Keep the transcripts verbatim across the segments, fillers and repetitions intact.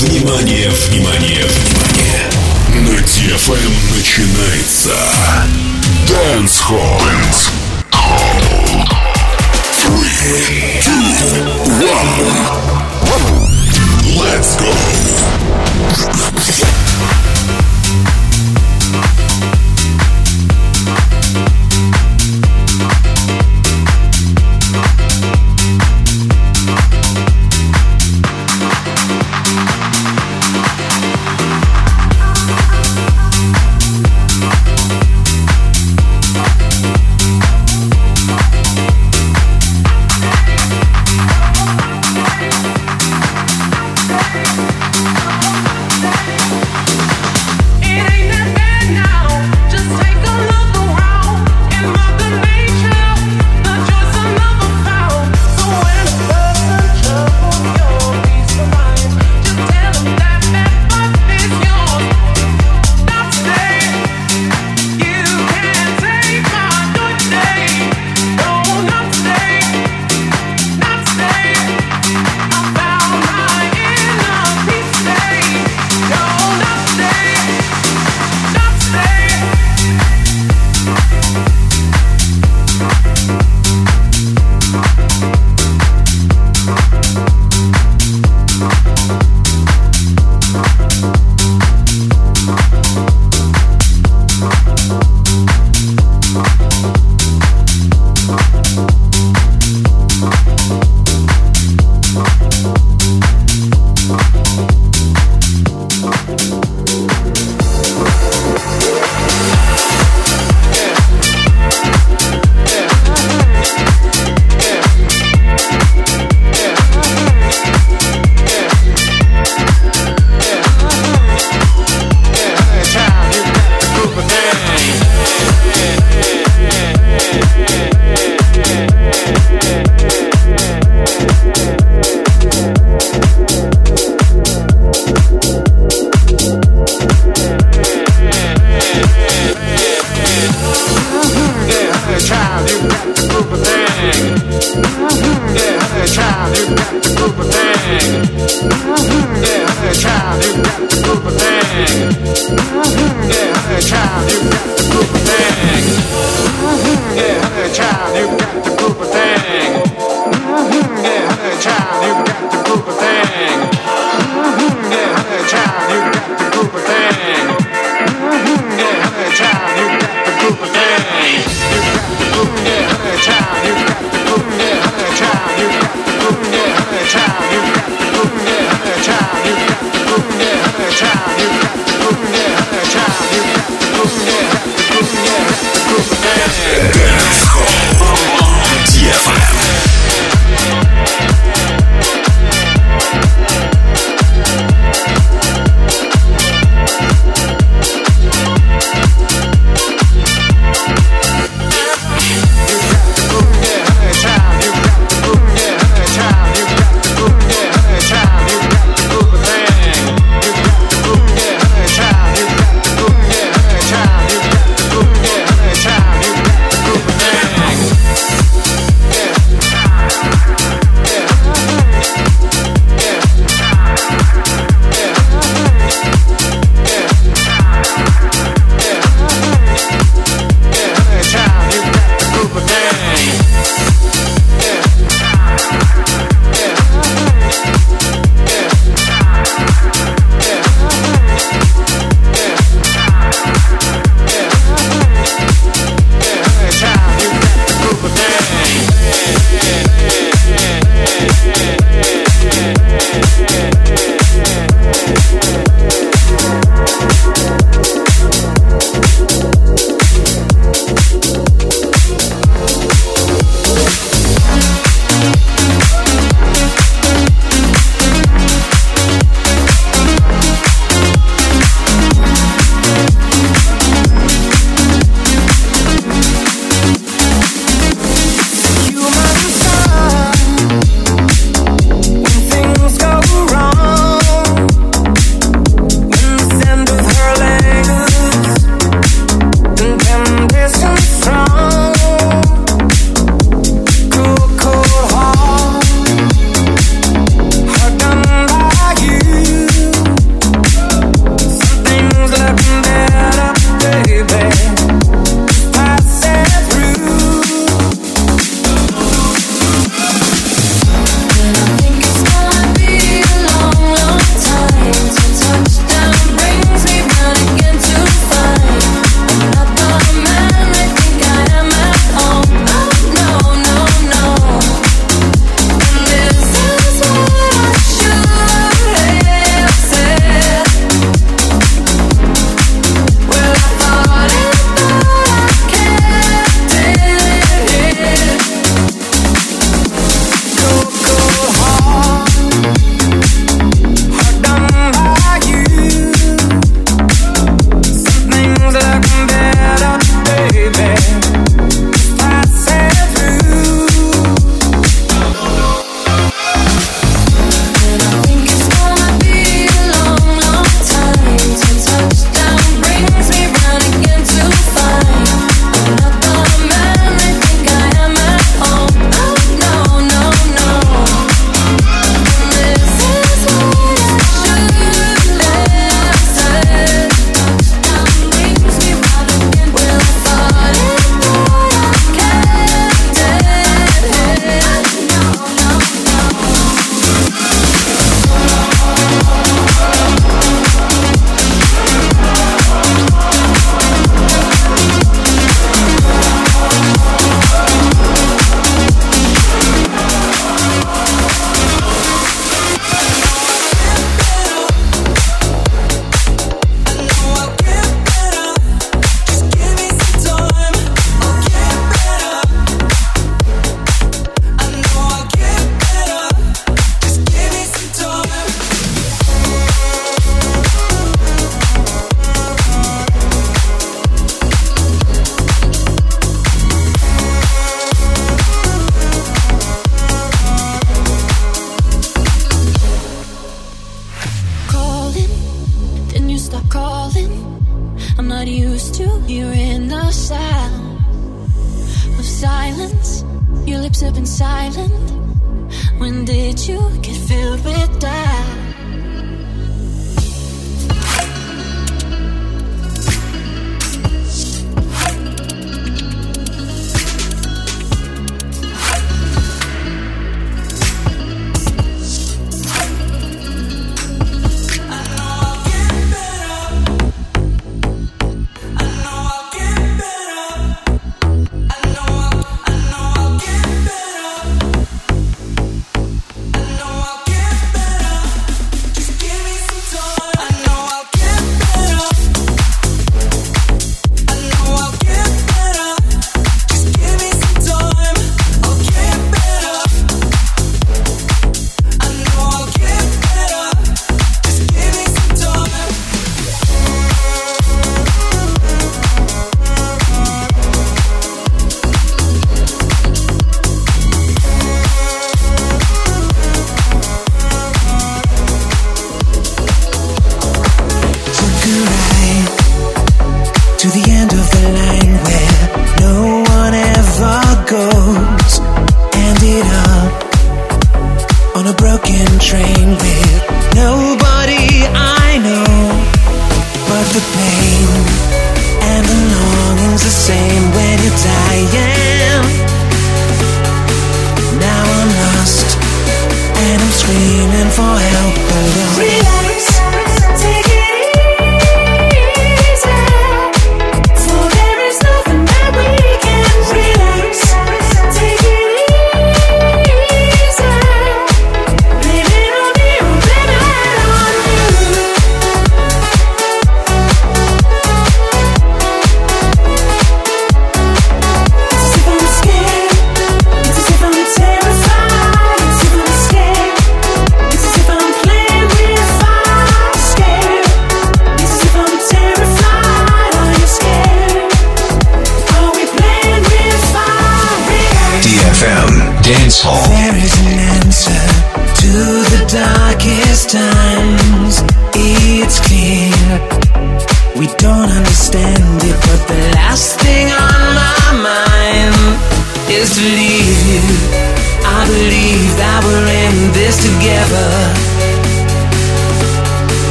Внимание, внимание, внимание! На ди эф эм начинается Dancehall. Three, two, one, let's go! through here in the sound of silence. Your lips have been silent. When did you get filled with doubt?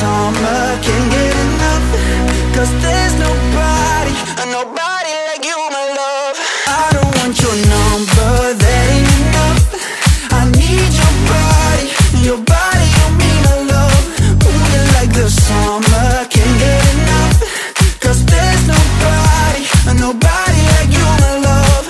summer, can't get enough, cause there's nobody, nobody like you, my love. I don't want your number, that ain't enough. I need your body, your body on me, my love. Ooh, you're like the summer, can't get enough, cause there's nobody, nobody like you, my love.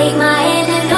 Take my hand and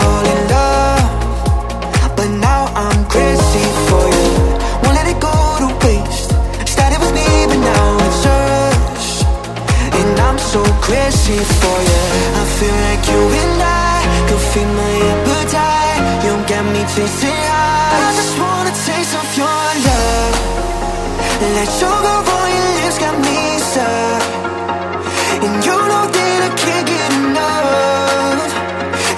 fall in love, but now I'm crazy for you. Won't let it go to waste. Started with me, but now it's yours, and I'm so crazy for you. I feel like you and I could feed my appetite. You got me chasing high. I just want a taste of your love. Let sugar on your lips got me stuck, and you know that I can't get enough.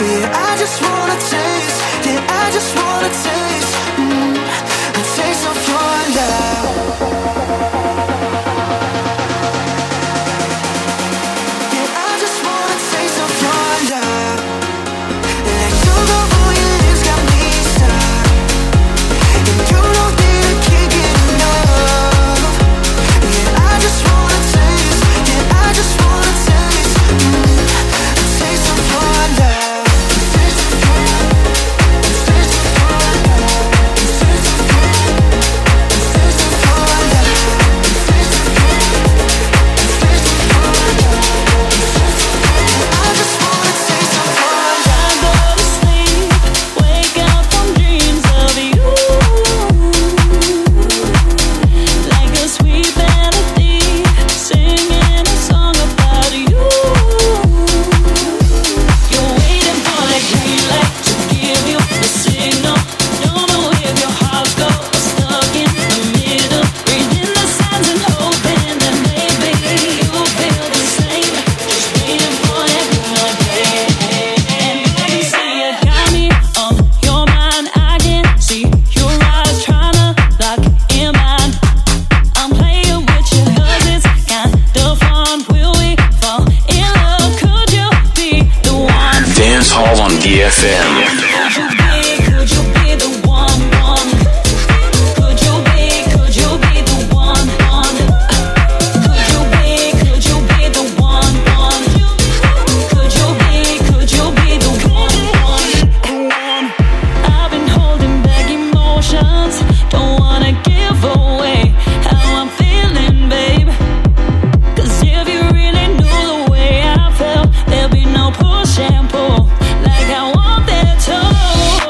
Yeah, I just want a taste. Yeah, I just want a taste. Mm, a taste of your love. Shampoo, like I want that toe.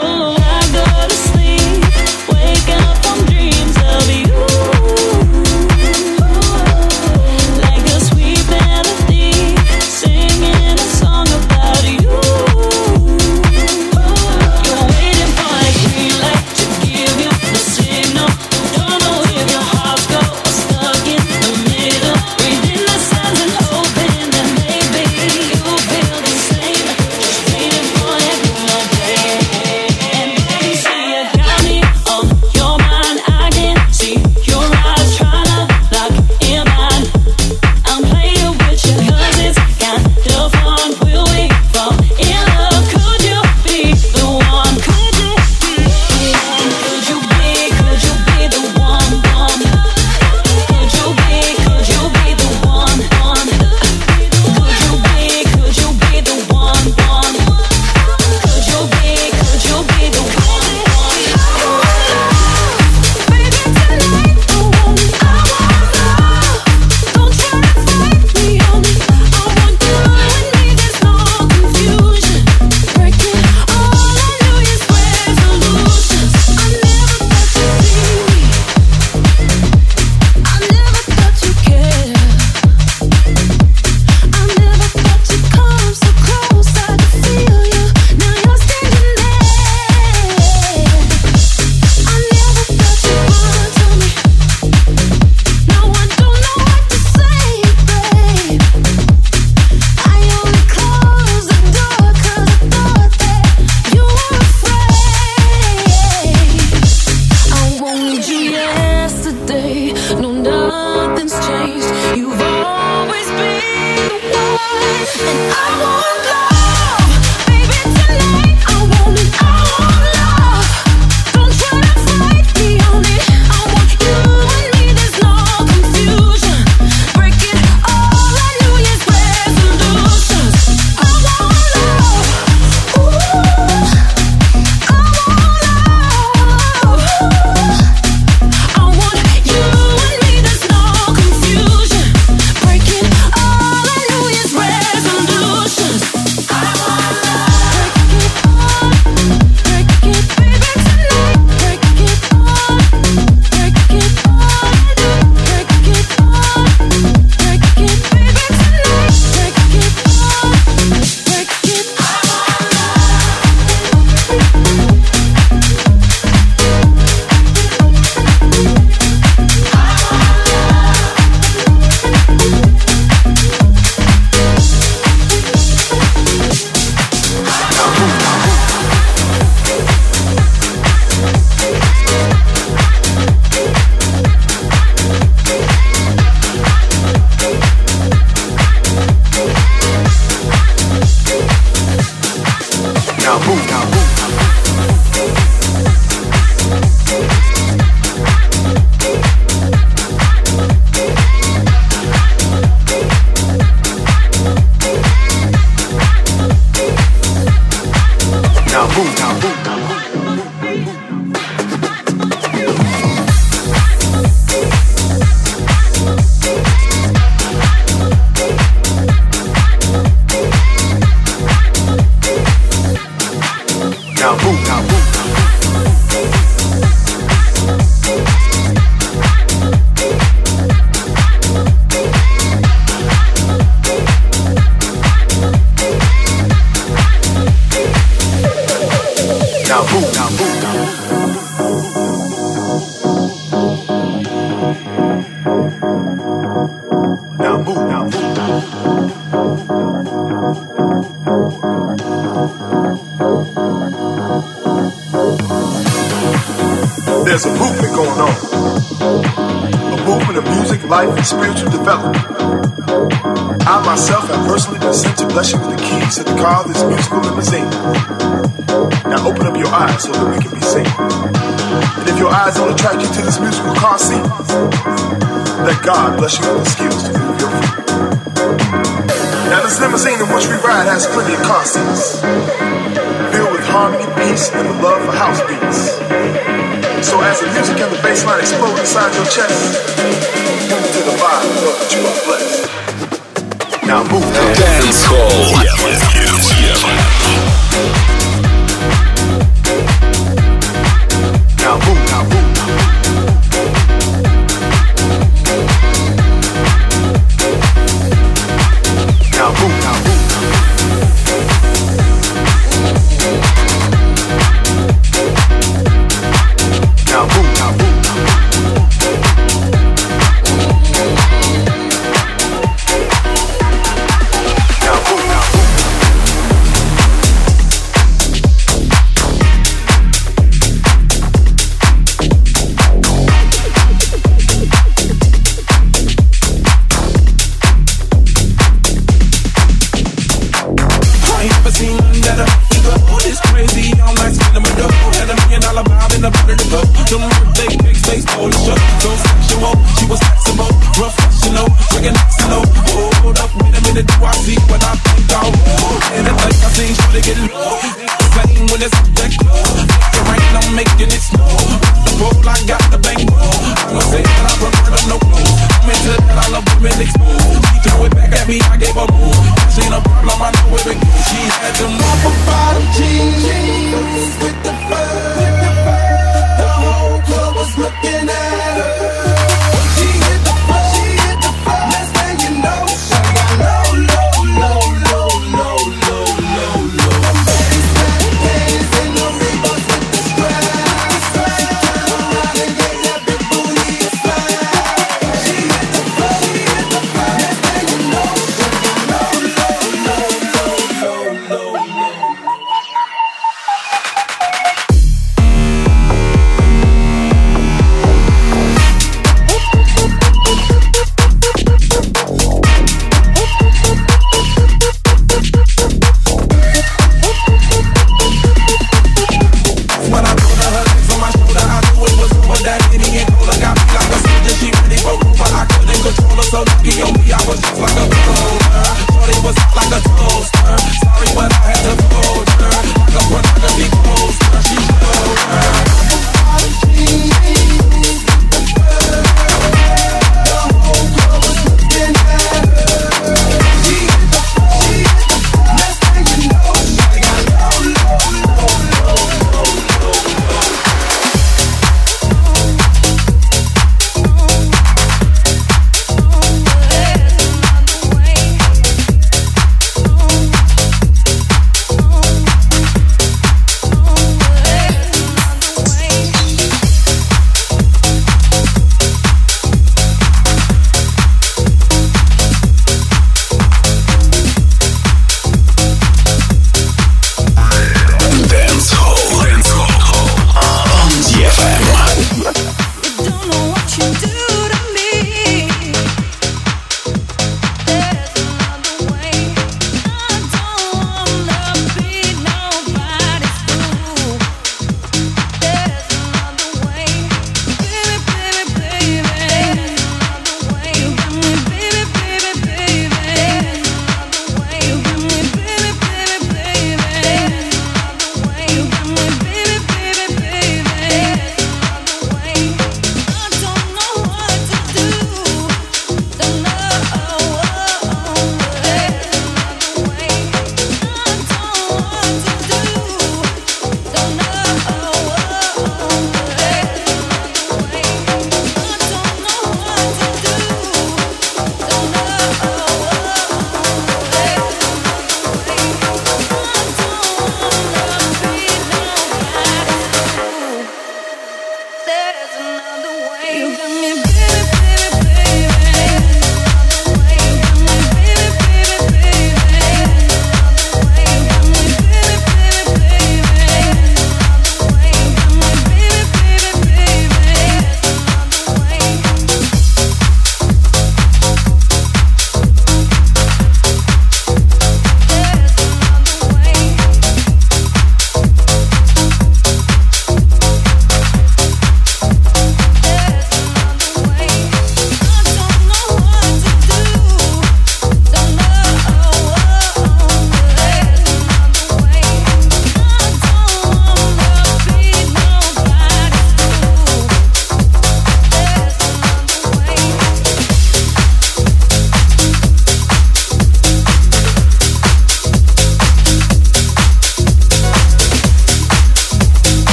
move now. Now move now, move now. Now move, now move. Now move, now move, now move. There's a movement going on, a movement of music, life, and spiritual development. I myself have personally been sent to bless you with the keys to the car of this musical limousine. Now open up your eyes so that we can be seen. And if your eyes don't attract you to this musical car seat, let God bless you with the skills to move your feet. Now this limousine in which we ride has plenty of car seats, filled with harmony, peace, and the love for house beats. So as the music and the bass line explode inside your chest, move to the vibe and know that you are blessed. Now move to Dancehall. Now move, now move. Now move, now move.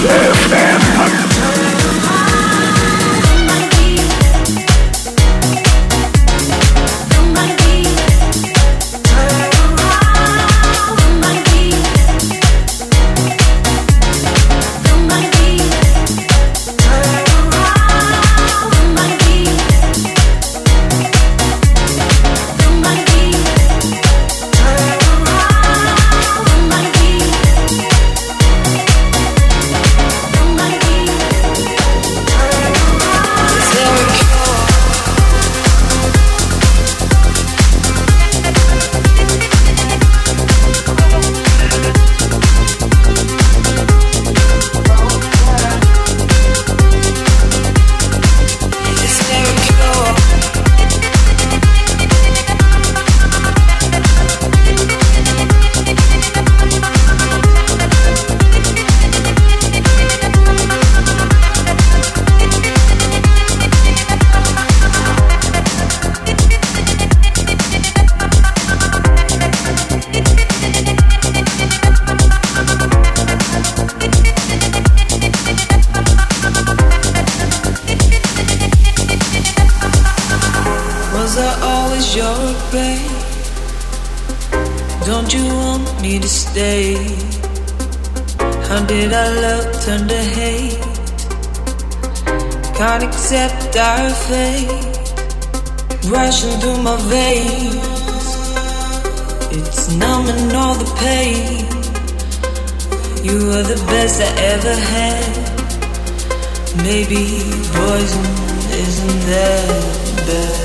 ди эф эм. Don't you want me to stay? How did our love turn to hate? Can't accept our fate, rushing through my veins. It's numbing all the pain. You were the best I ever had. Maybe poison isn't that bad.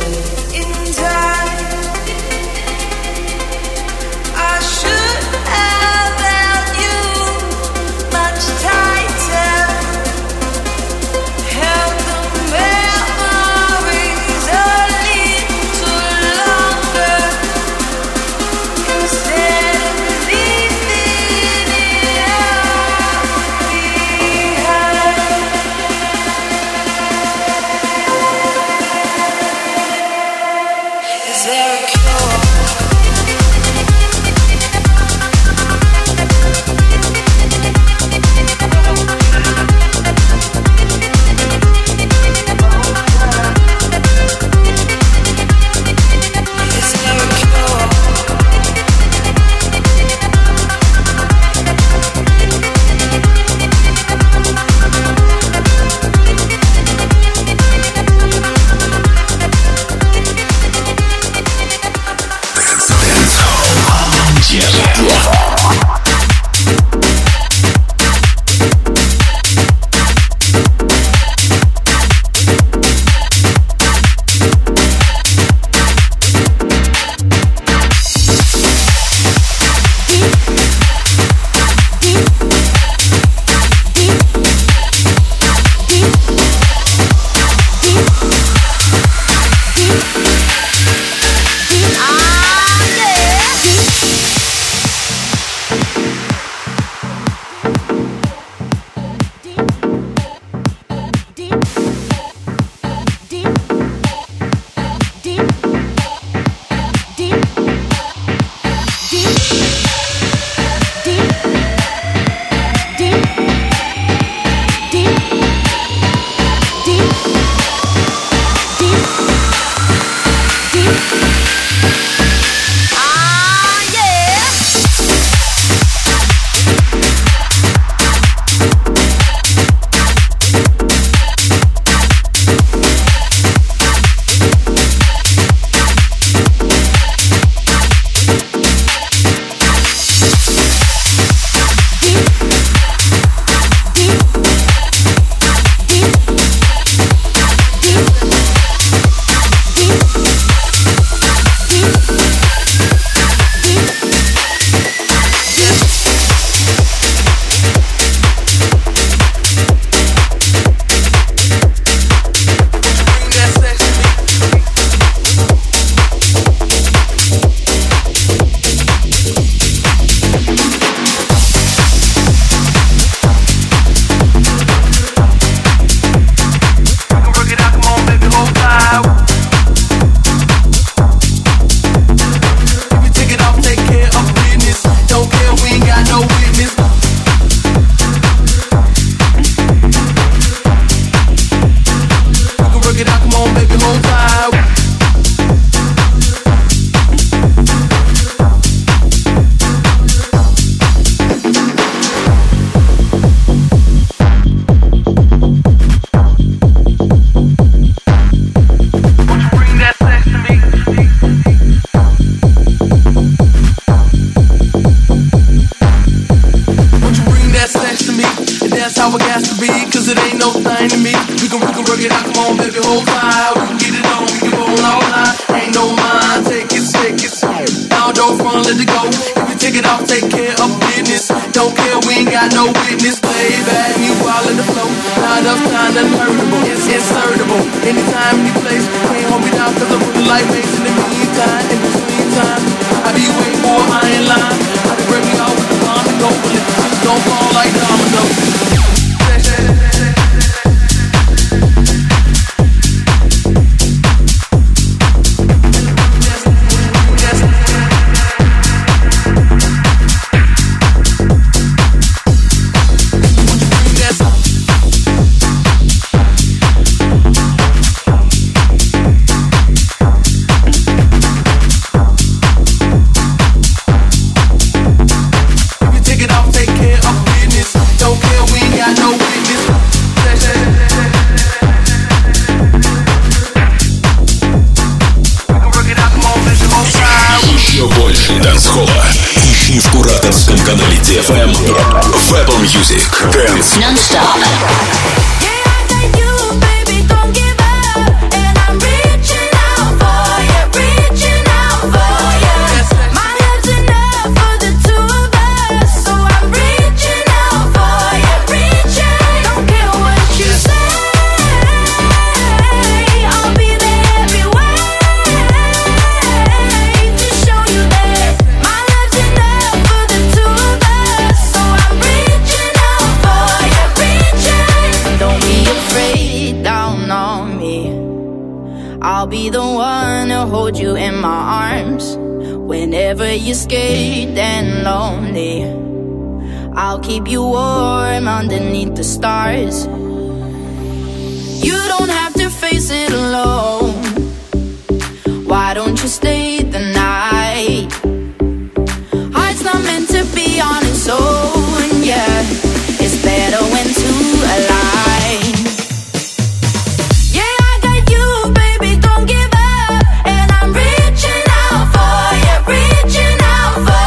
got no witness, baby. You all in the flow, not enough time, unmurderable. It's insertable, anytime, any place. Can't hold me down cause I'm with the light waves. In the meantime, in between time, I be waiting for a iron line. I can break me off with the bomb and go with it. Just don't fall like dominoes. Канале ди эф эм в Apple Music. Dance Non-Stop. Whenever you're scared and lonely, I'll keep you warm underneath the stars. You don't have to face it alone. Why don't you stay the night? Heart's not meant to be on its own, yeah. It's better when two align. Boy.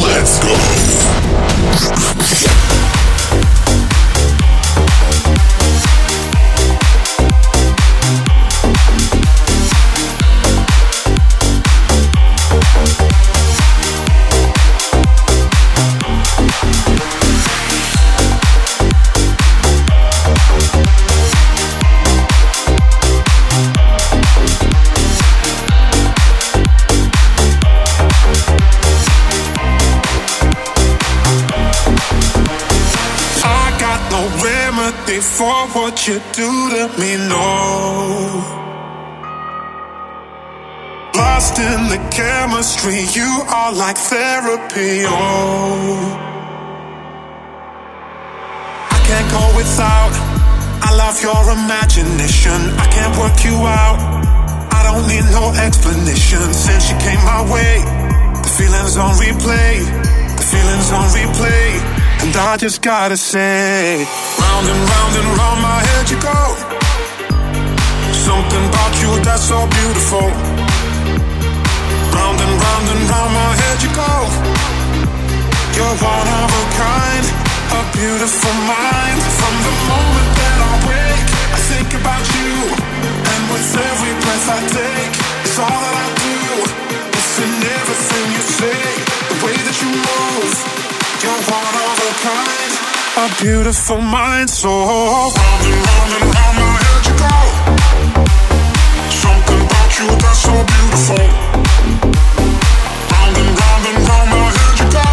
Let's go. For what you do to me, no. Lost in the chemistry, you are like therapy, oh. I can't go without, I love your imagination. I can't work you out, I don't need no explanation. Since you came my way, the feeling's on replay, the feeling's on replay. And I just gotta say, round and round and round my head you go. Something about you that's so beautiful. Round and round and round my head you go. You're one of a kind, a beautiful mind. From the moment that I wake, I think about you. And with every breath I take, it's all that I do. It's in everything you say, the way that you move. You're one of a kind, a beautiful mind, so round and round and round my head you go. Something about you that's so beautiful. Round and round and round my head you go.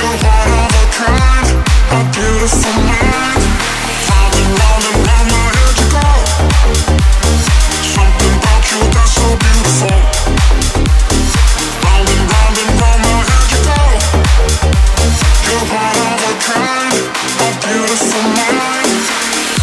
You're one of a kind, a beautiful mind. Round and round and round my head you go. Something about you that's so beautiful. You're one of a kind, a beautiful mind.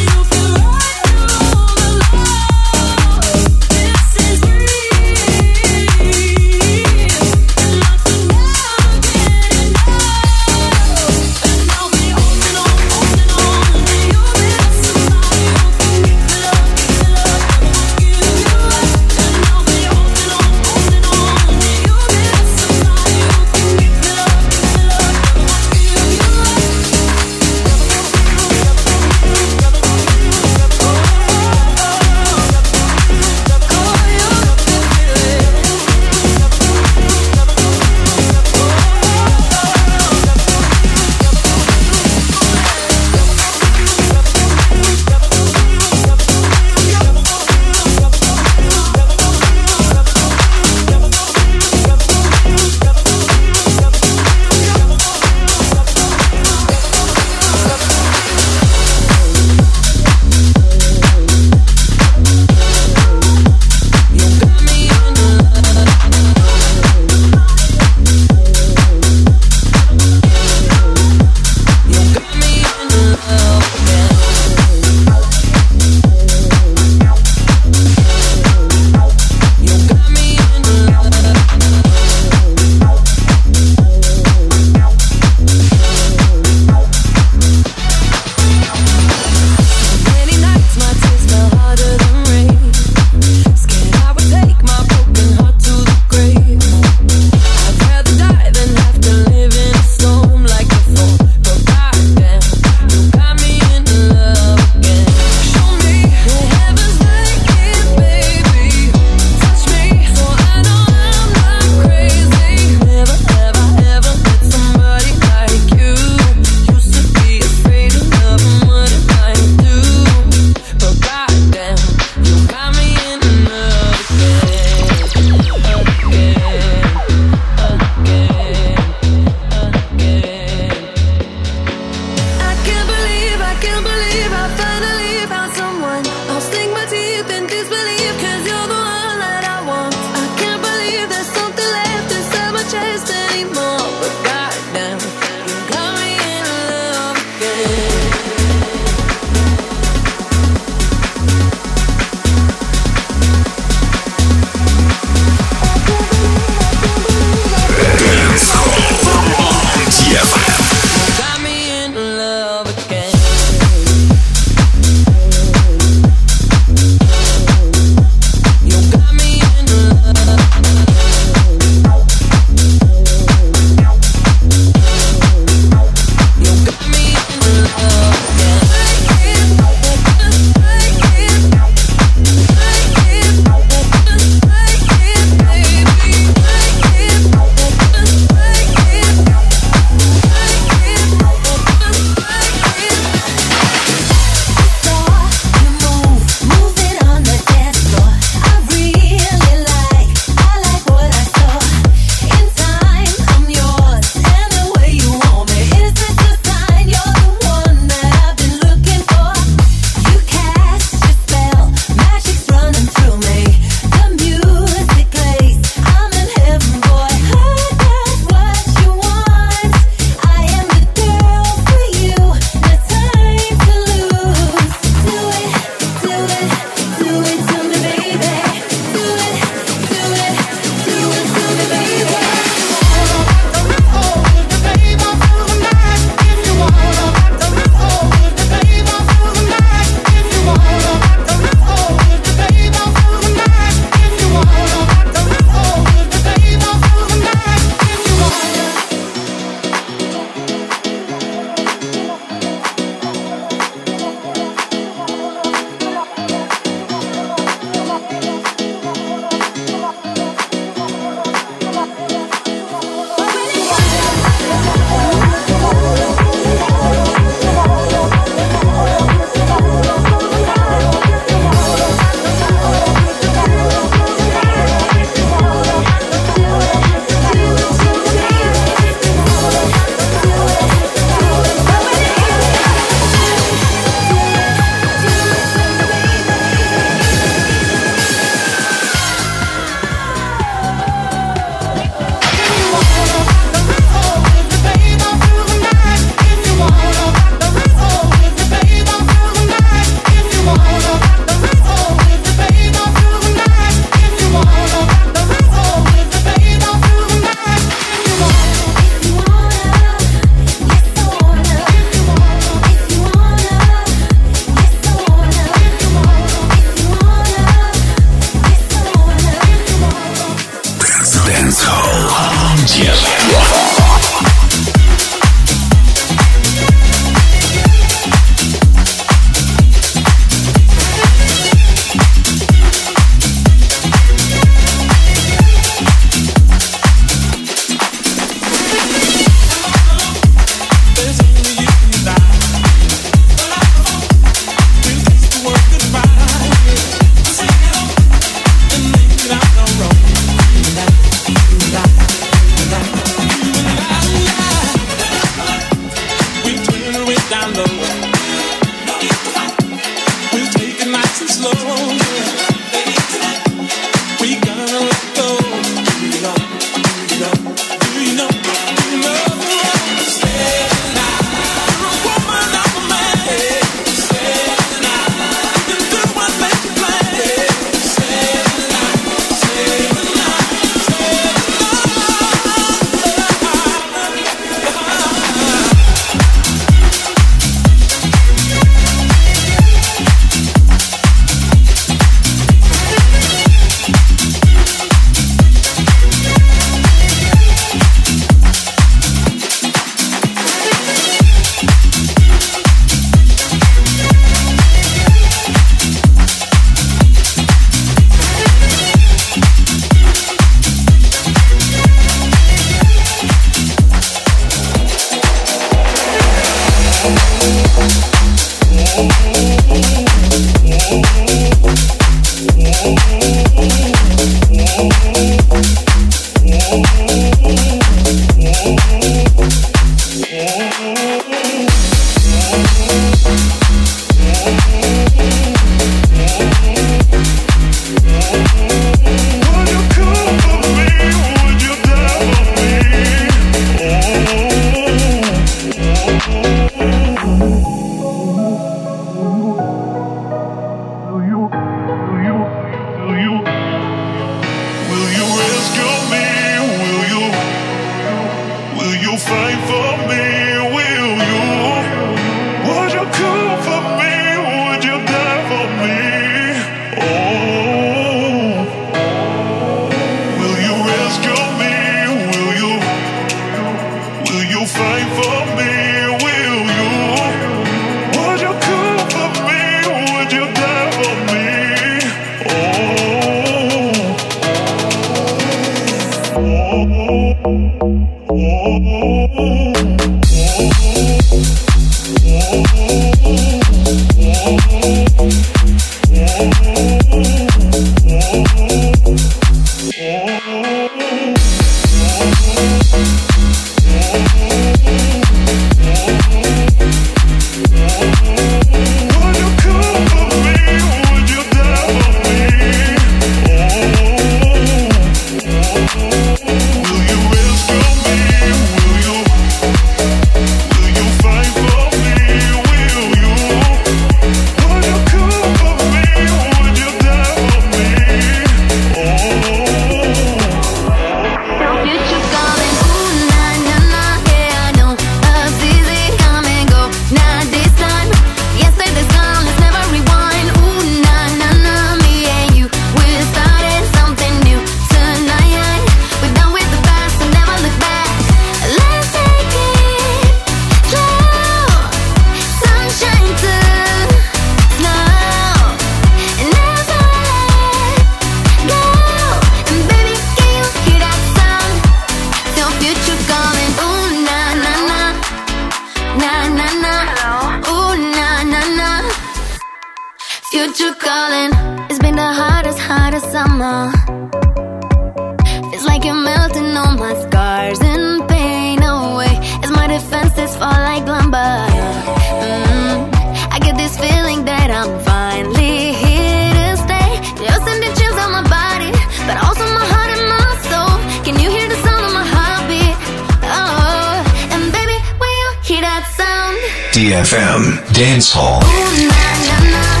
ди эф эм Dance Hall. Ooh, nah, nah, nah.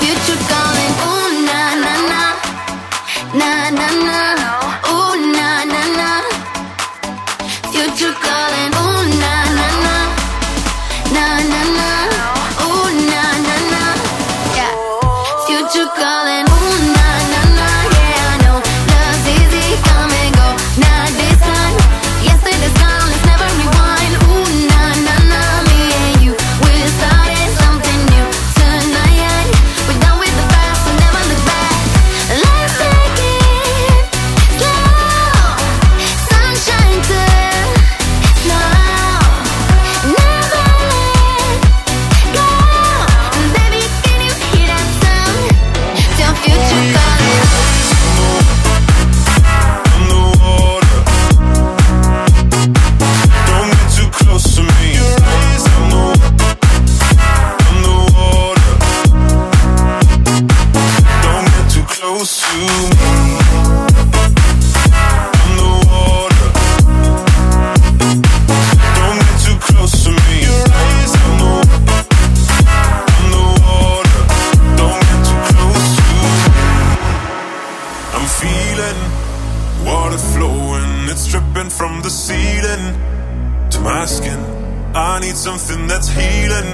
You from the ceiling to my skin. I need something that's healing,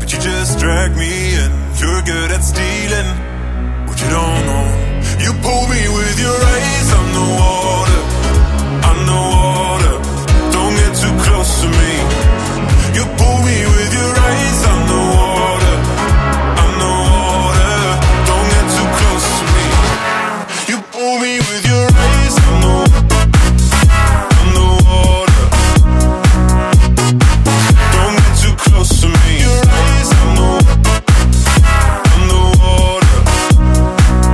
but you just drag me in. You're good at stealing what you don't know. You pull me with your eyes. I'm the water, I'm the water. Don't get too close to me. You pull me with your eyes. I'm the water, I'm the water. Don't get too close to me. You pull me with your eyes. I'm the water. Close to me, your eyes, I'm the, I'm the water.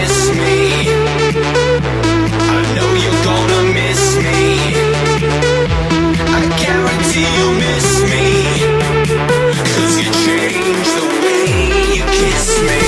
miss me. I know you're gonna miss me. I guarantee you'll miss me. Cause you changed the way you kiss me.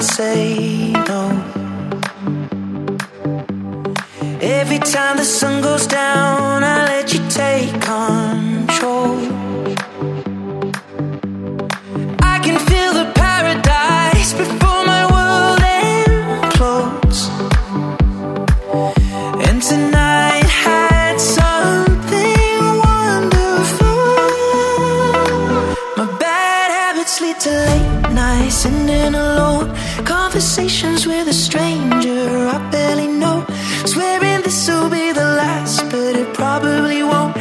can't say no. Every time the sun goes down, I let you take control. I can feel the paradise before my world implodes. And tonight had something wonderful. My bad habits lead to late nights sitting alone, conversations with a stranger I barely know. Swearing this'll be the last, but it probably won't.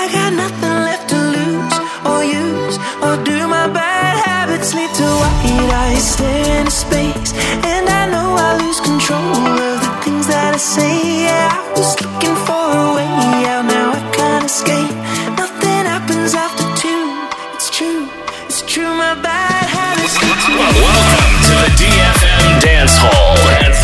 I got nothing left to lose or use, or do my bad habits lead to wide eyes staring into space? And I know I lose control of the things that I say. Yeah, I was looking for a way out, now I can't escape. Nothing happens after two, it's true, it's true, my bad habits lead to wide. Welcome to the D F M Dance Hall at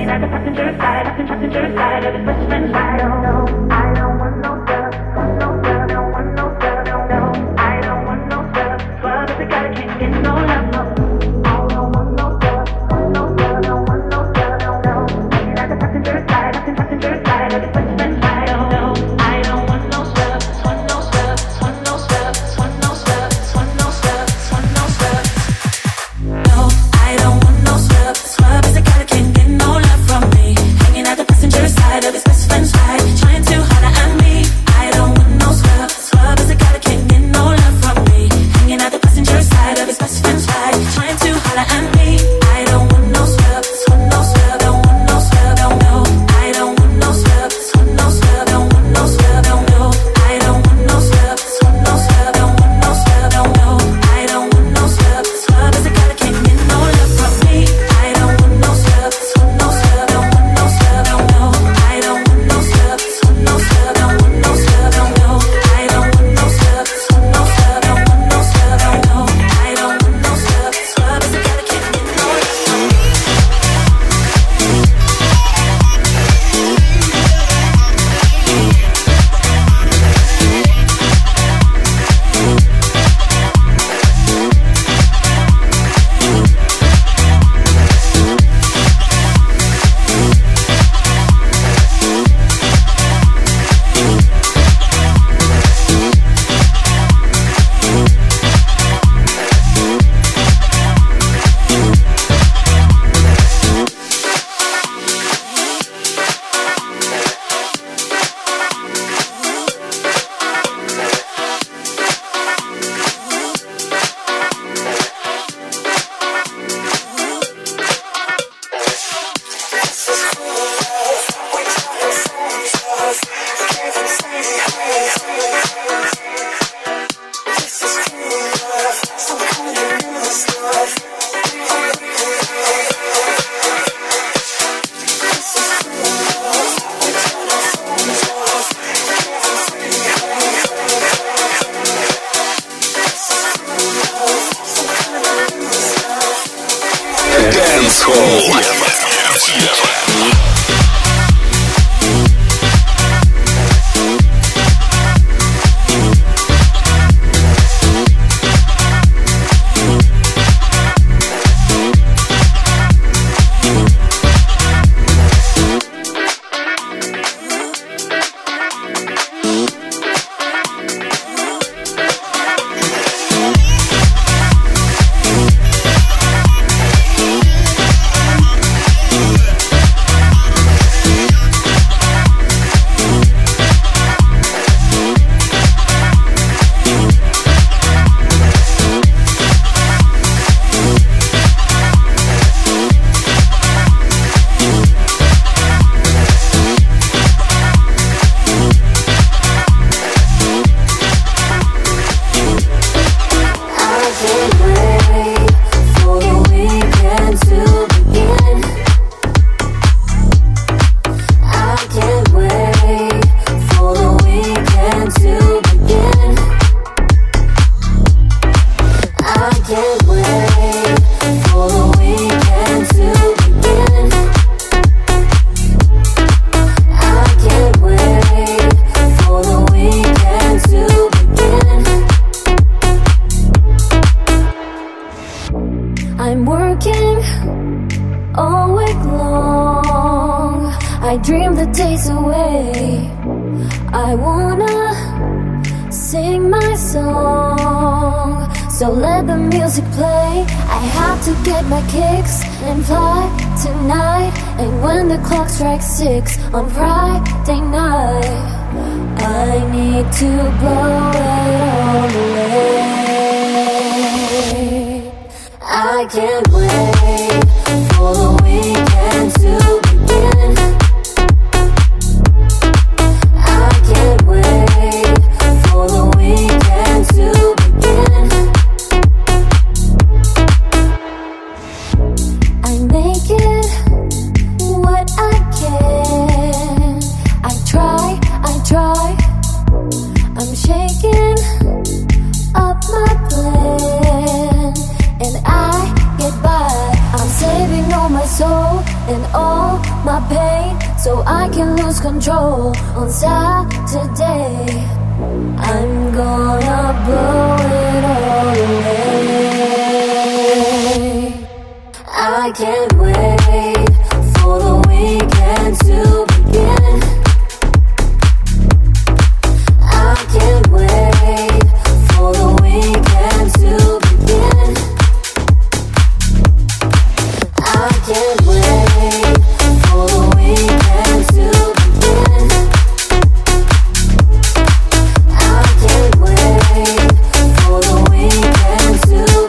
me like a passenger side, like a passenger side of his best friend's ride. I don't know, I don't want no stuff, no stuff, no one, no stuff, no, no. I don't want no stuff, club is a guy that can't get no love, no. I don't want no stuff, no stuff, no one, no stuff, no, no. Like me like a passenger side, like a passenger side of his best friend's ride. I don't know, I don't want no stuff, want no stuff, want no stuff, want no stuff, want no stuff, want no stuff. No, I don't want no stuff, club is a guy that can't get no love from me. Hanging out the passenger side of his best friend's ride, trying to holler at me. I don't want no stuff, club is a guy that can't get no love from me. Hanging out the passenger side of his best friend's ride, trying to holler at me. I don't want no stuff, want no stuff, don't want no stuff, don't know. I don't want no stuff, want no stuff, don't want no stuff, don't know. I don't want no stuff, want no stuff, don't want no stuff, don't know. I don't want no stuff, club is a guy that can't get no love from me. I don't want no stuff, want no stuff, don't want no stuff, don't know. I don't want no stuff, want no stuff, don't want no stuff, don't know. I don't want no stuff, want no stuff, don't want no stuff, don't know. I don't want no stuff, club is a guy that can't get no love from me. And all my pain so I can lose control. On Saturday, I'm gonna blow it all away. I can't wait for the weekend to begin. I can't wait for the weekend to begin. I can't wait for the weekend to begin. I can't wait for the weekend to begin. I can't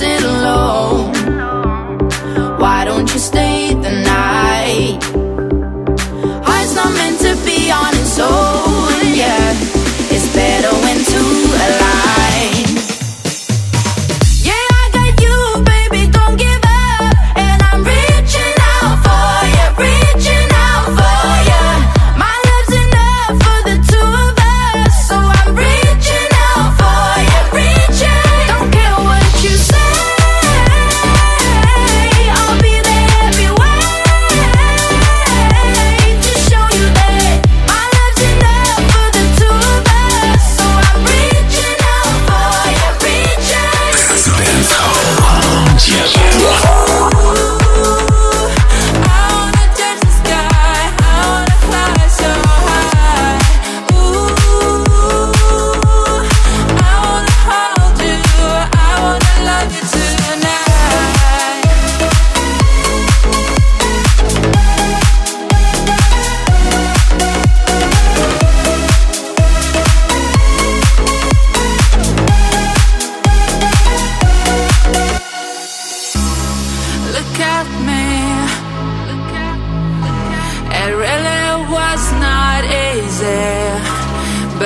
Alone. Why don't you stay the night? Heart's not meant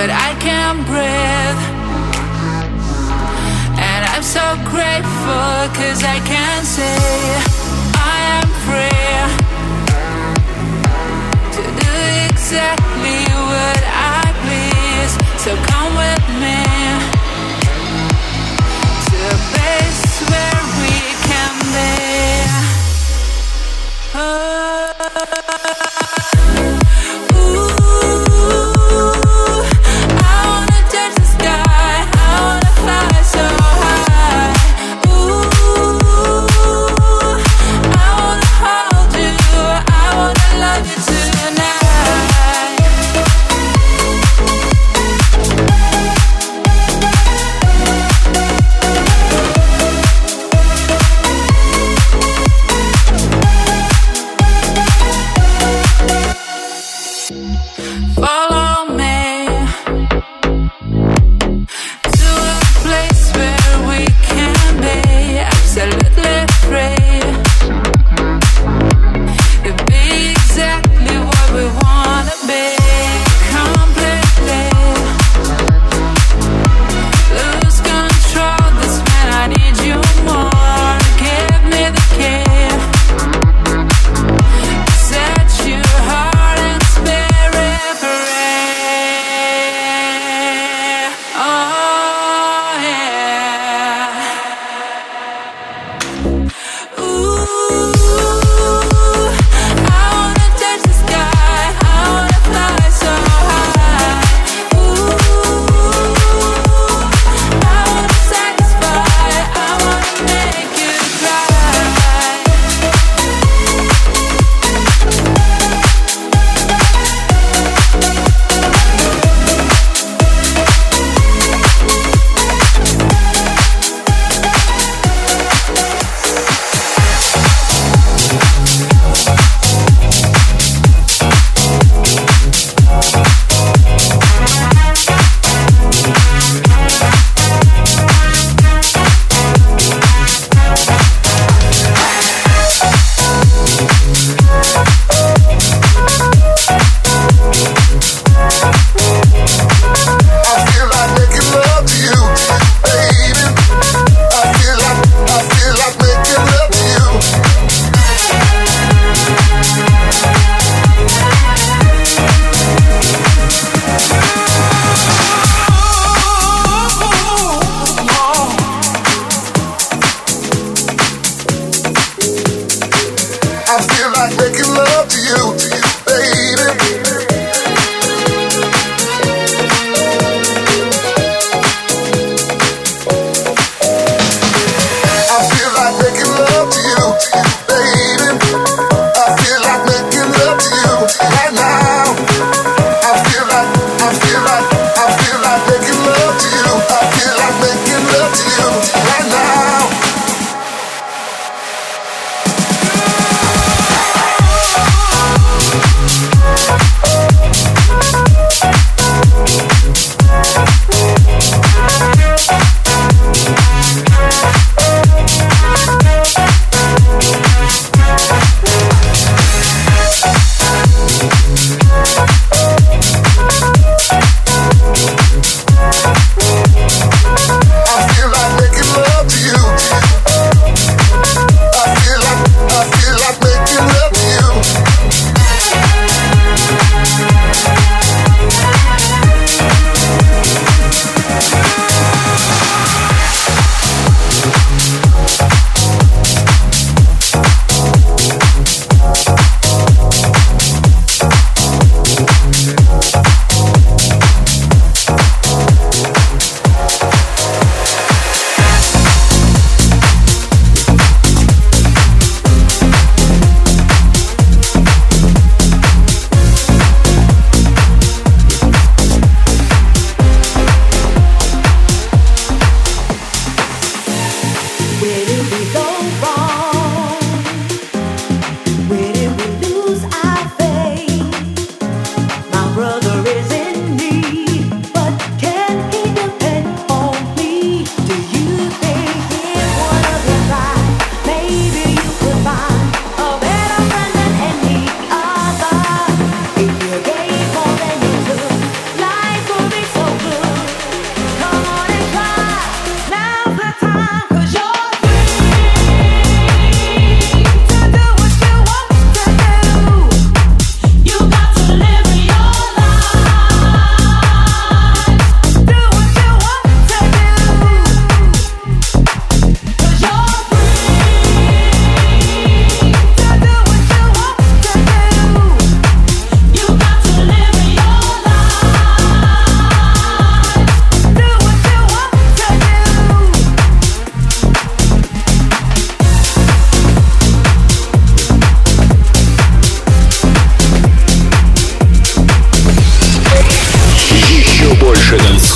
but I can't breathe. And I'm so grateful, cause I can say I am free to do exactly what I please. So come with me to a place where we can be. Oh.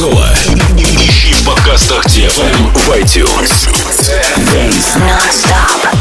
Данцехолла. Ищи в подкастах ди эф эм в iTunes. Dance non-stop.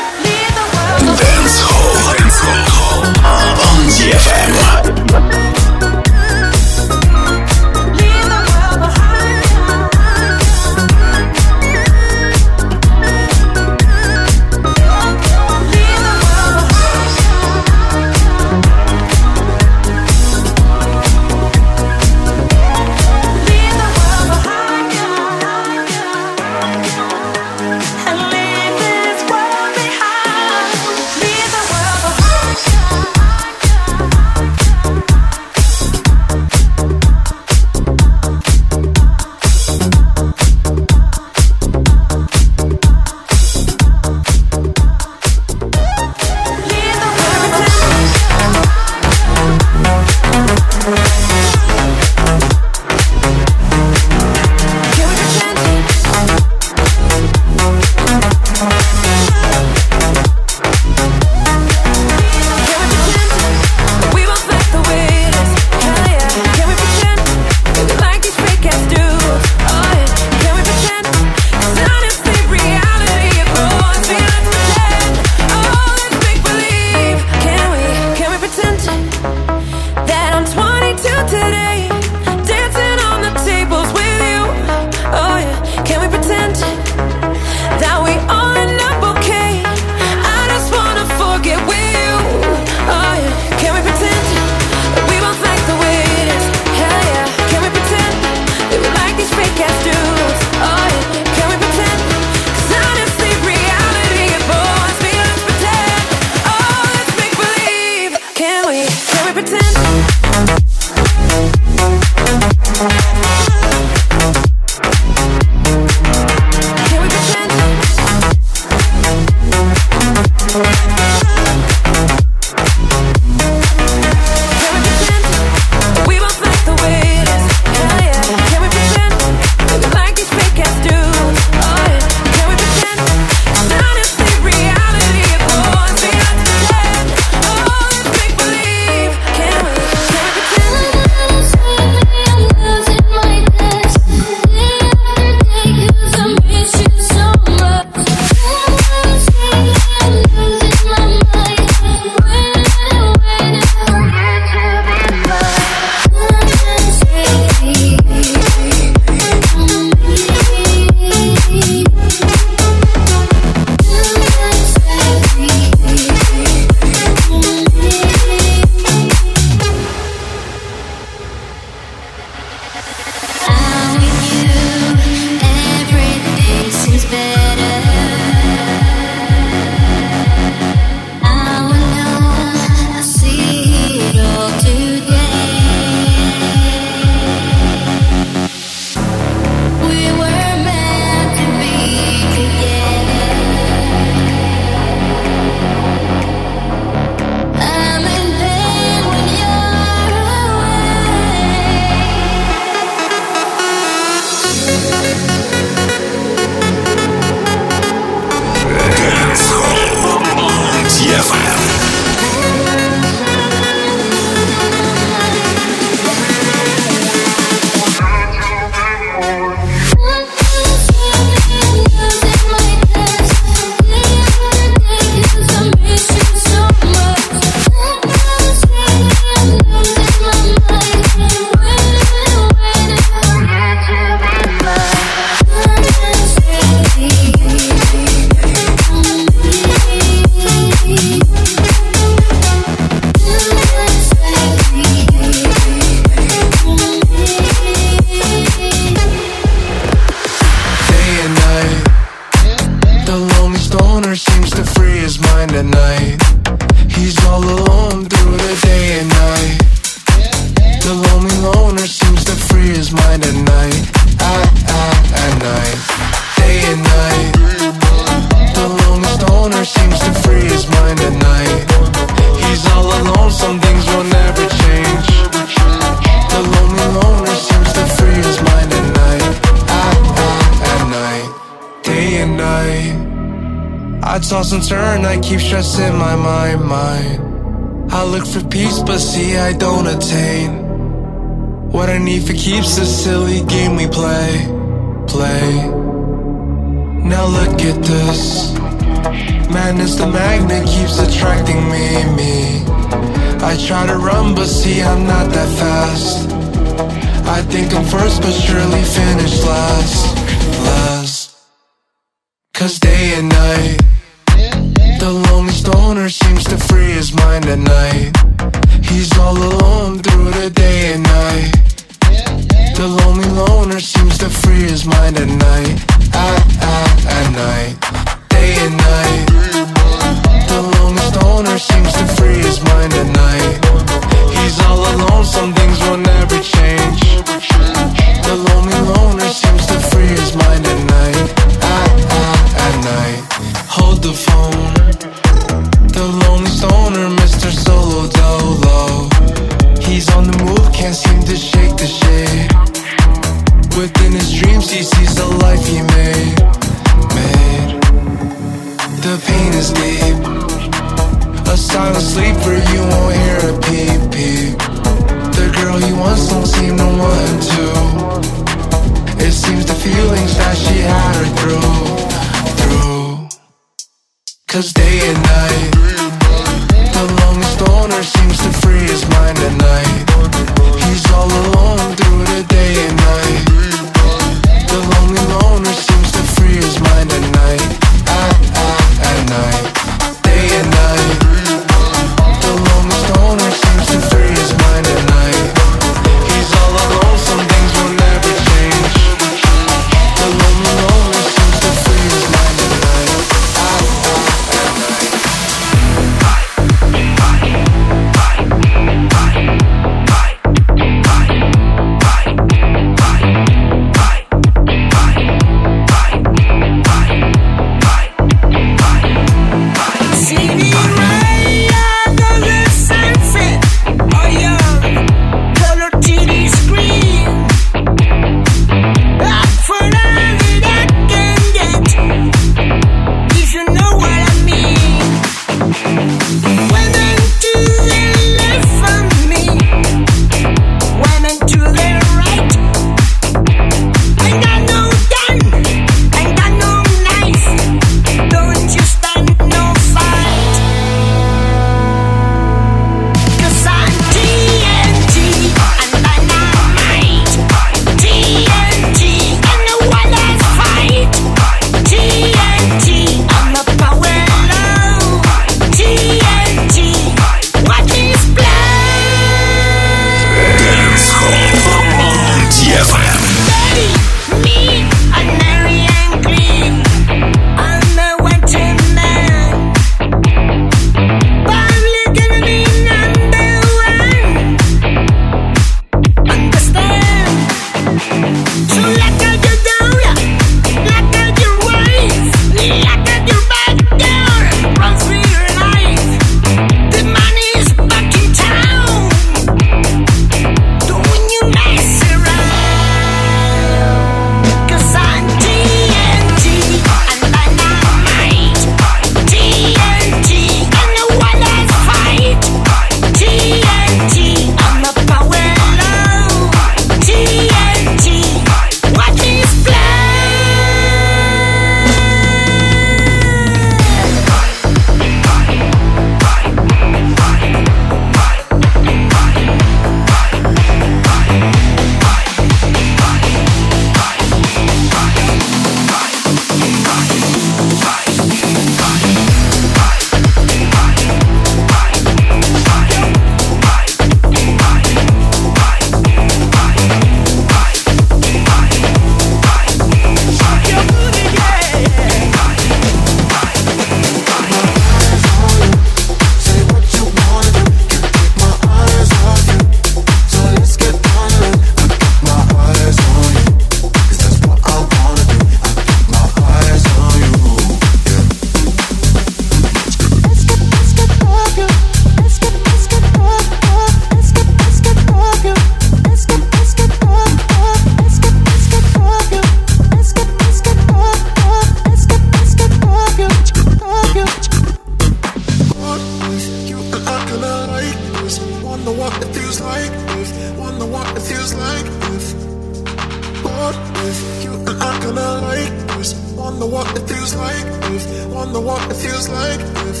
this. You and I gonna like this. On the walk it feels like this. On the walk it feels like this.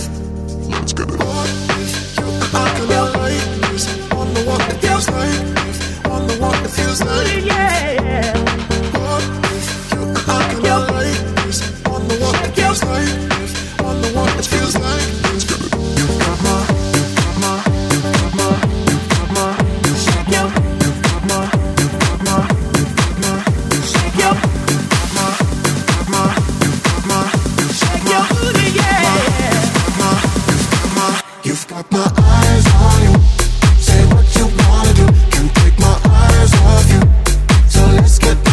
Let's get it on. You and I gonna like this. On the walk it feels like this. On the walk it feels like this. Yeah. You and I gonna like this. On the walk it feels like this. On the walk it feels like this. You got my, you got my, you got my, you got my, you got my. Let's get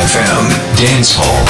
ди эф эм Dance Hall.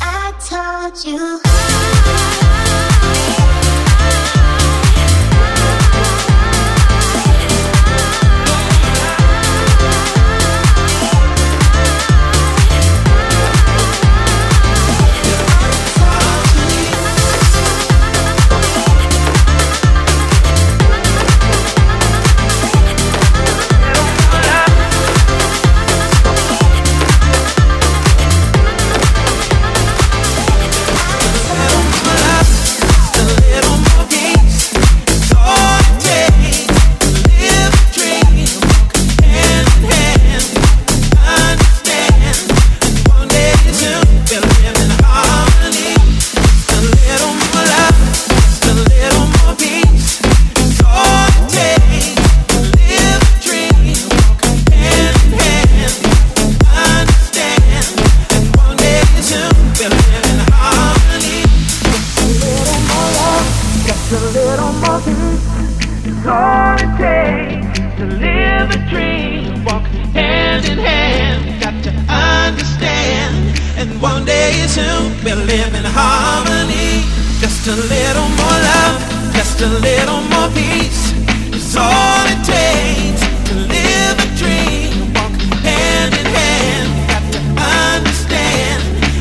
I told you. to we live in harmony. Just a little more love, just a little more peace is all it takes to live a dream. Walk hand in hand, got to understand.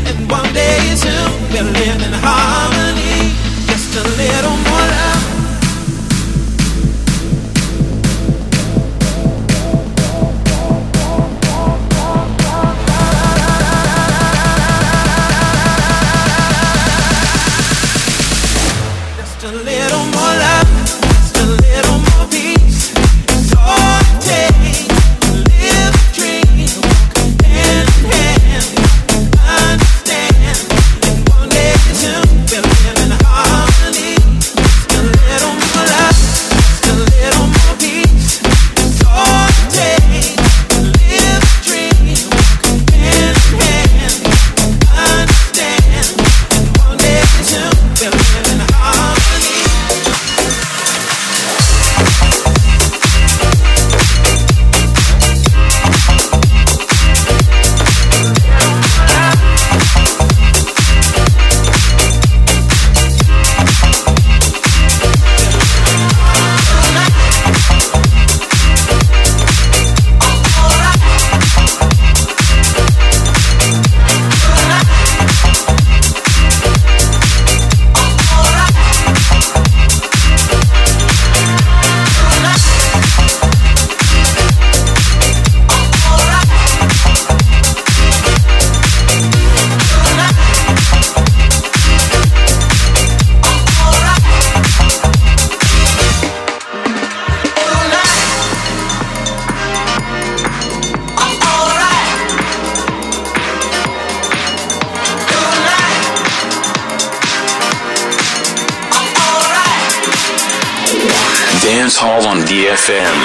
And one day soon we'll live in harmony. Just a little more love. Dance Hall on D F M.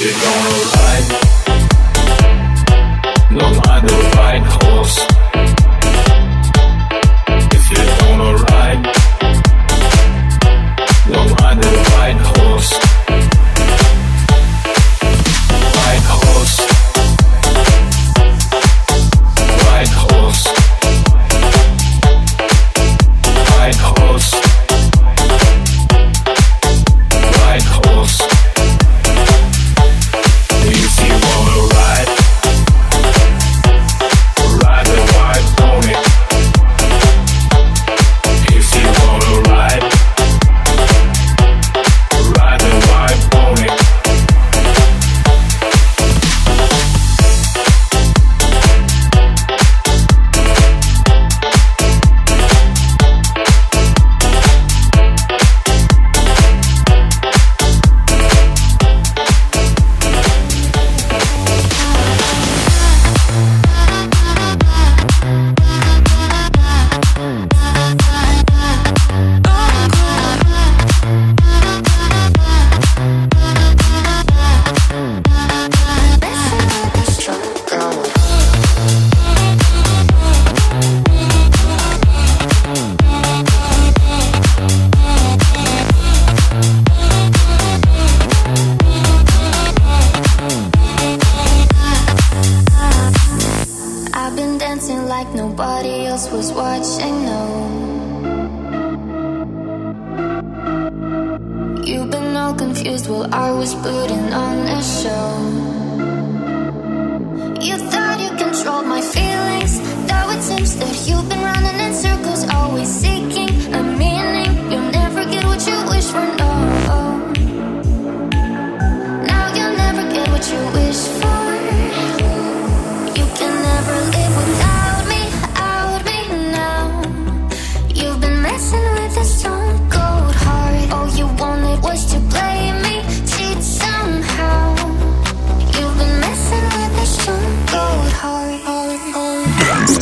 You don't like, don't like the right horse. If you don't like, don't like the right horse. Right horse, right horse, right horse, right horse.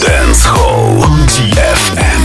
Dancehall on D F M.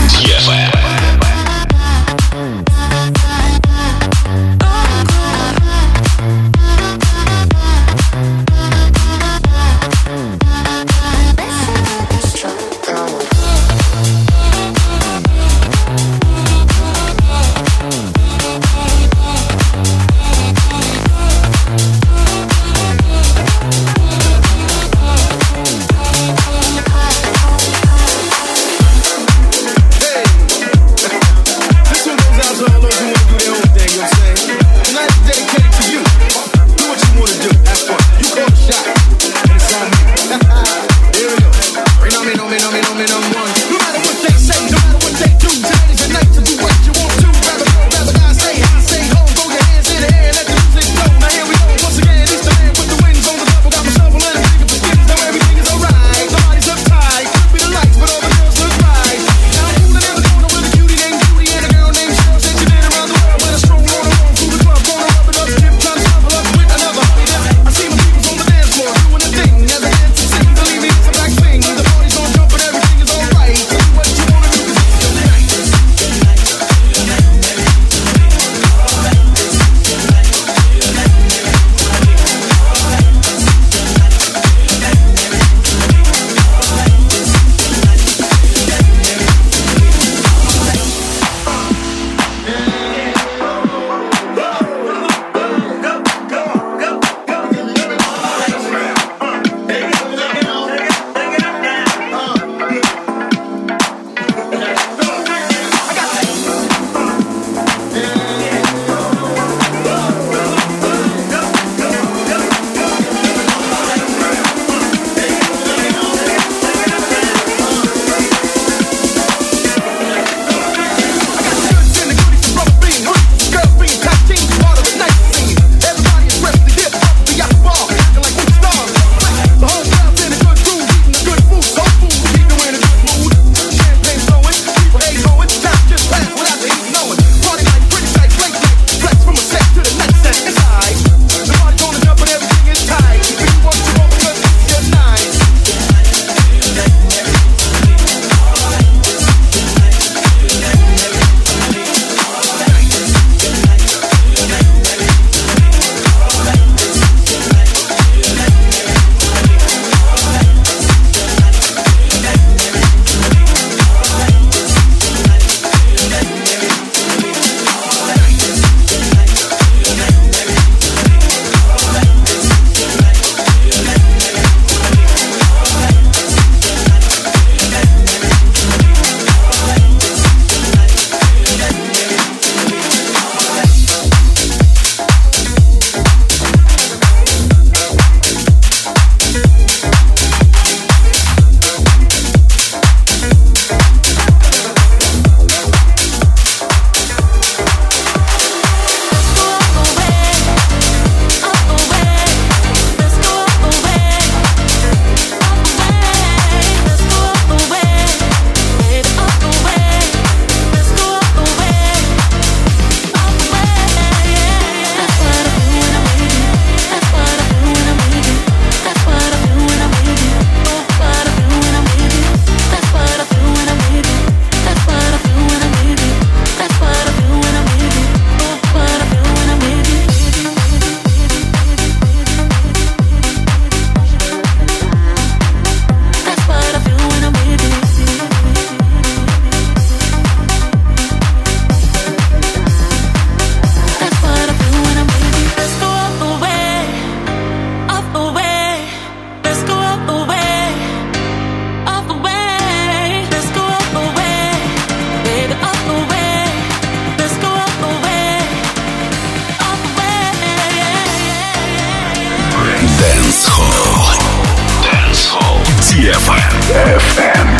ди эф эм.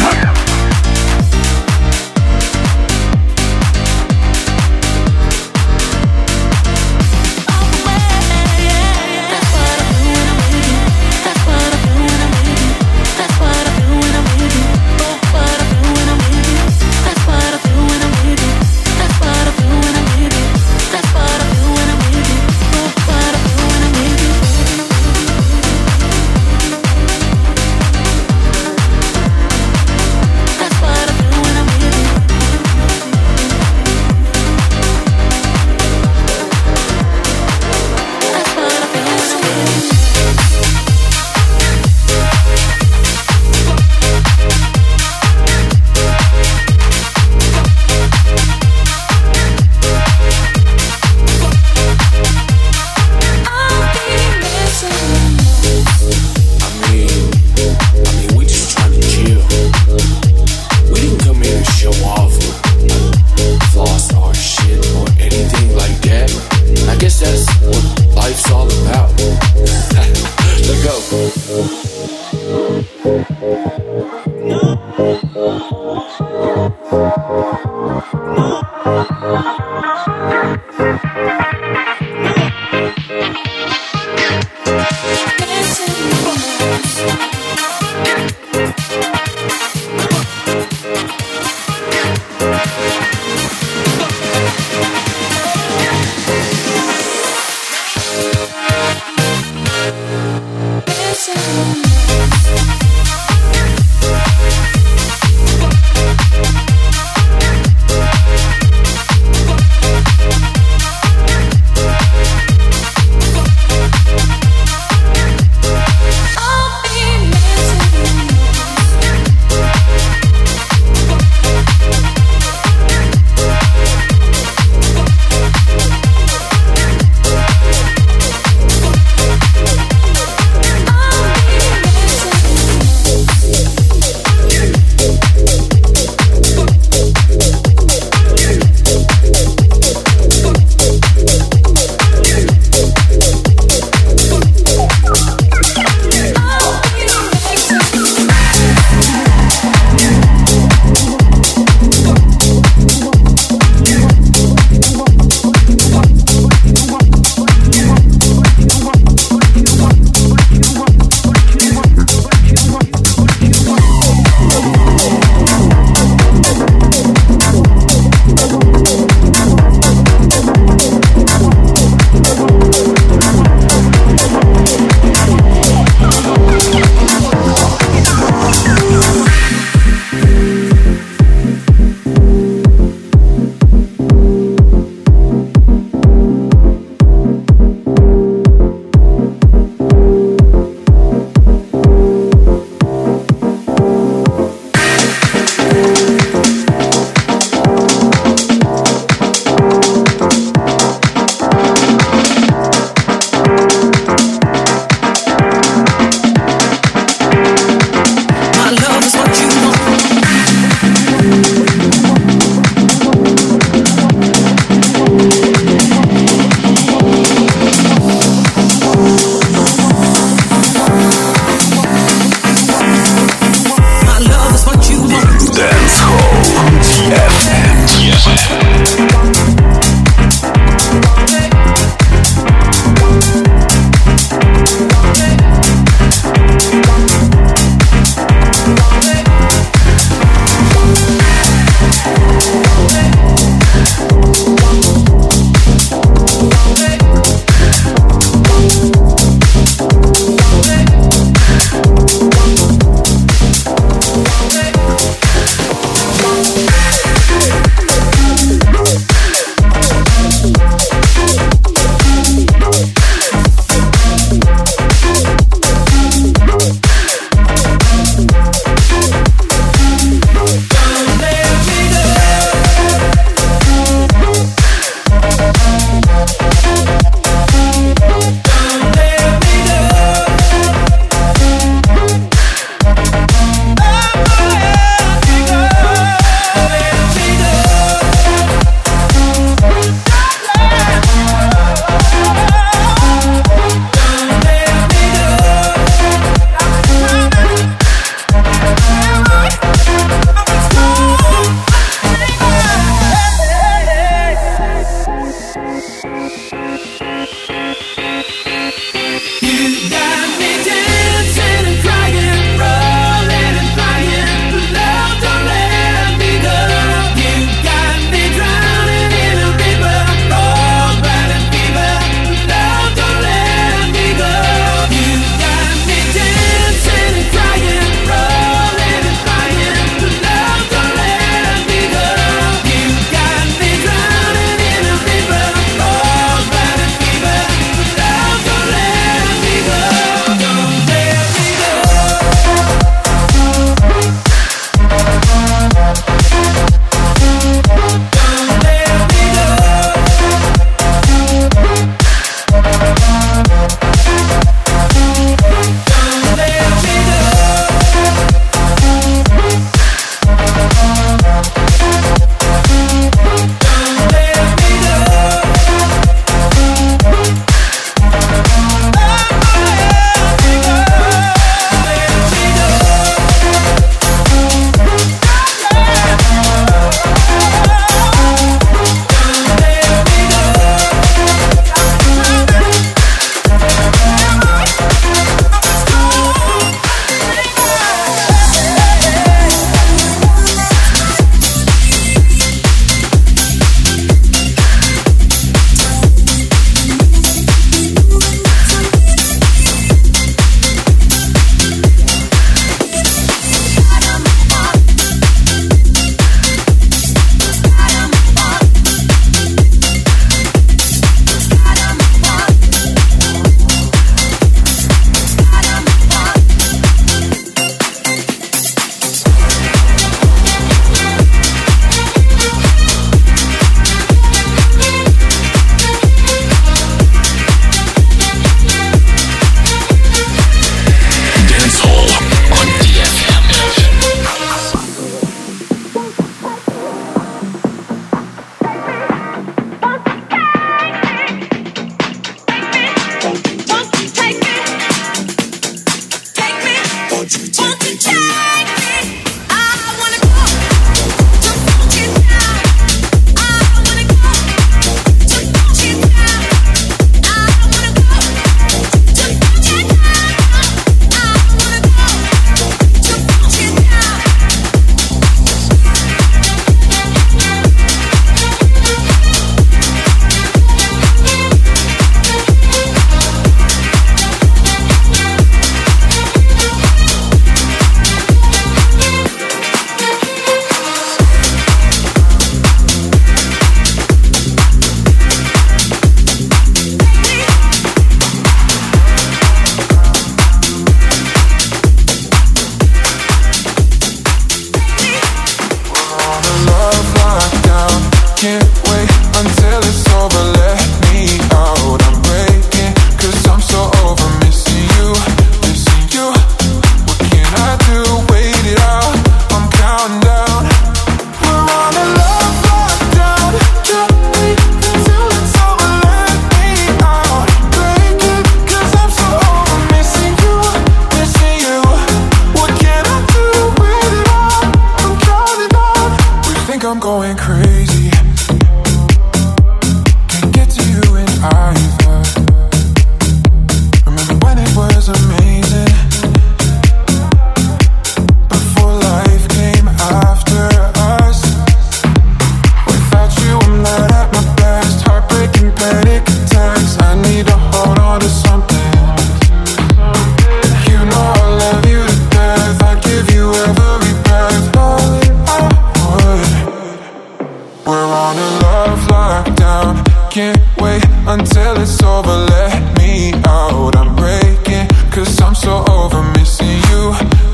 ever let me out. I'm breaking, cause I'm so over missing you,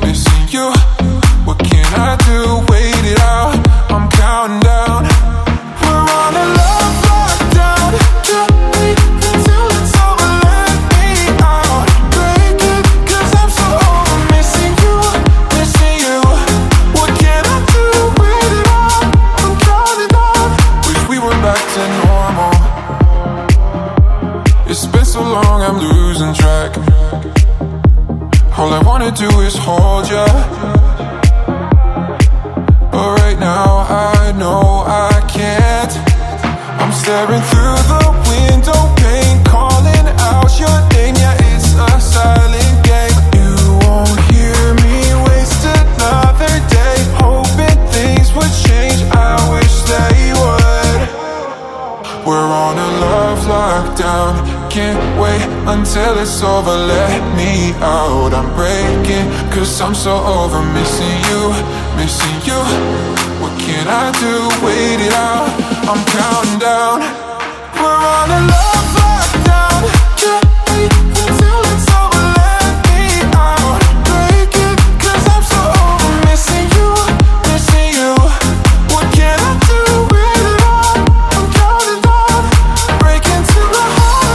missing you. What can I do? Wait it out, I'm counting down. We're on a love lockdown. Don't wait until it's over, let me out. Breaking, cause I'm so over missing you, missing you. What can I do? Wait it out, I'm counting down. Wish we were back to normal. It's been so long, I'm losing track. All I wanna do is hold ya, but right now I know I can't. I'm staring through the window pane, calling out your name. Yeah, it's a silent game. You won't hear me waste another day, hoping things would change. I wish they would. We're on a love lockdown. Can't wait until it's over, let me out. I'm breaking, cause I'm so over missing you, missing you. What can I do? Wait it out, I'm counting down. We're on a love lockdown. Can't wait until it's over, let me out. Breaking, cause I'm so over missing you, missing you. What can I do? Wait it out, I'm counting down. Breaking to the heart.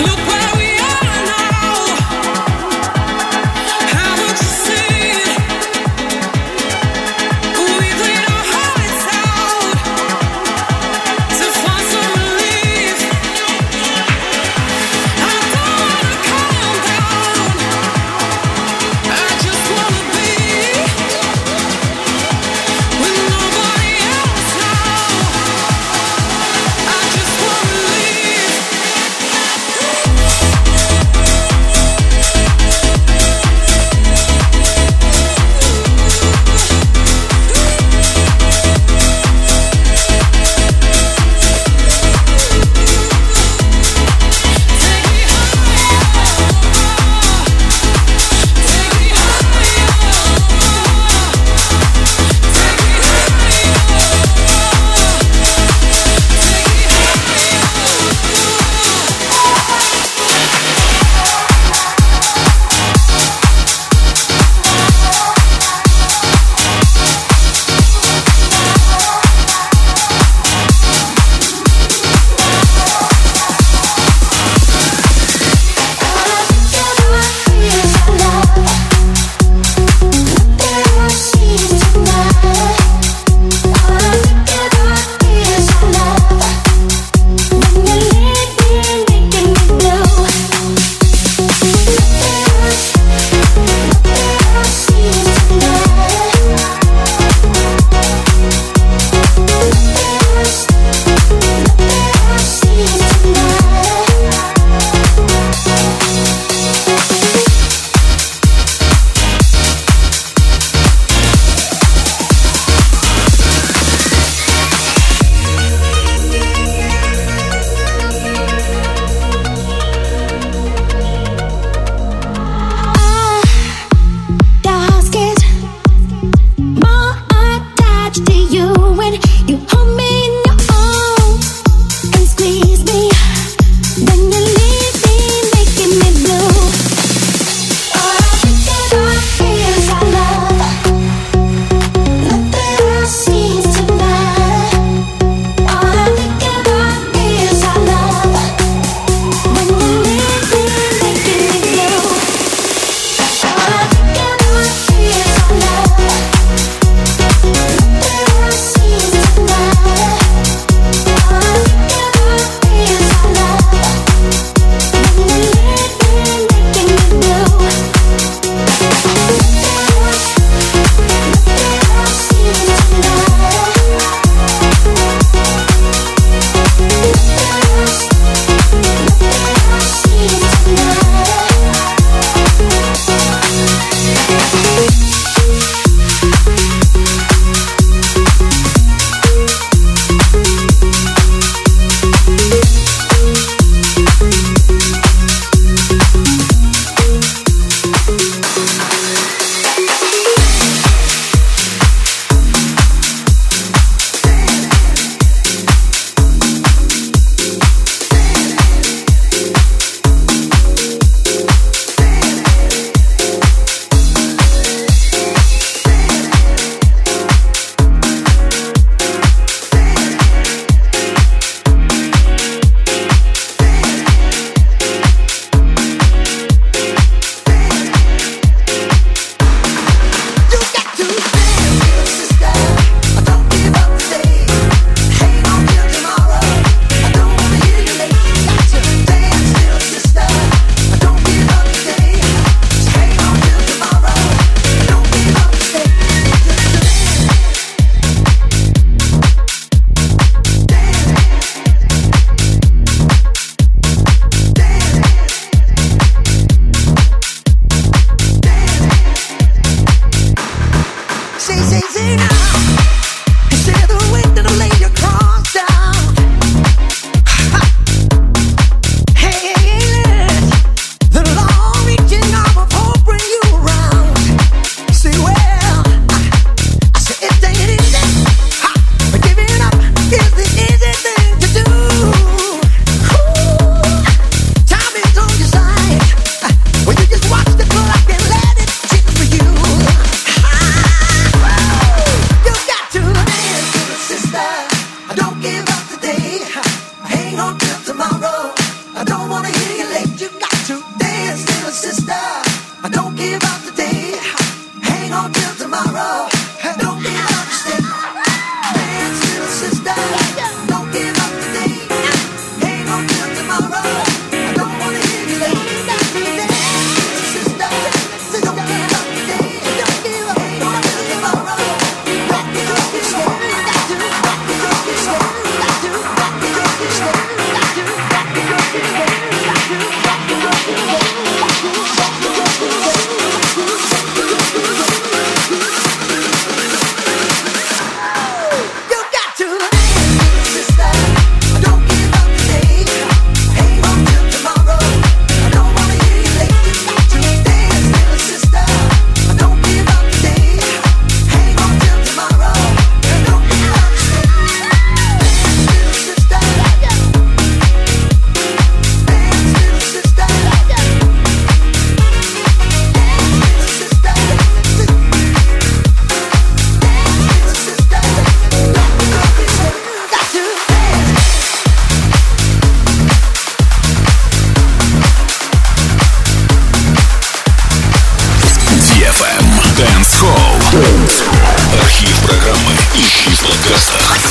Look where we are now.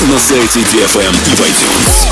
на сайте ди эф эм и в iTunes.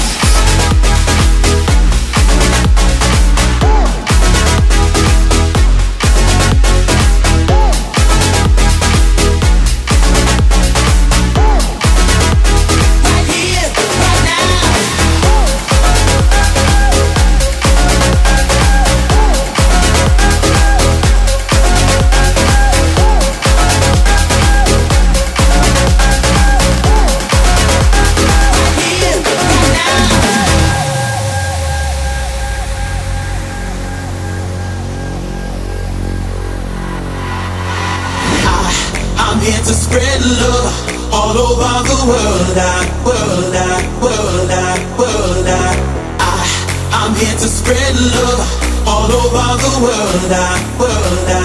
World I, world I, world I, world I, I, I'm here to spread love all over the world I, world I.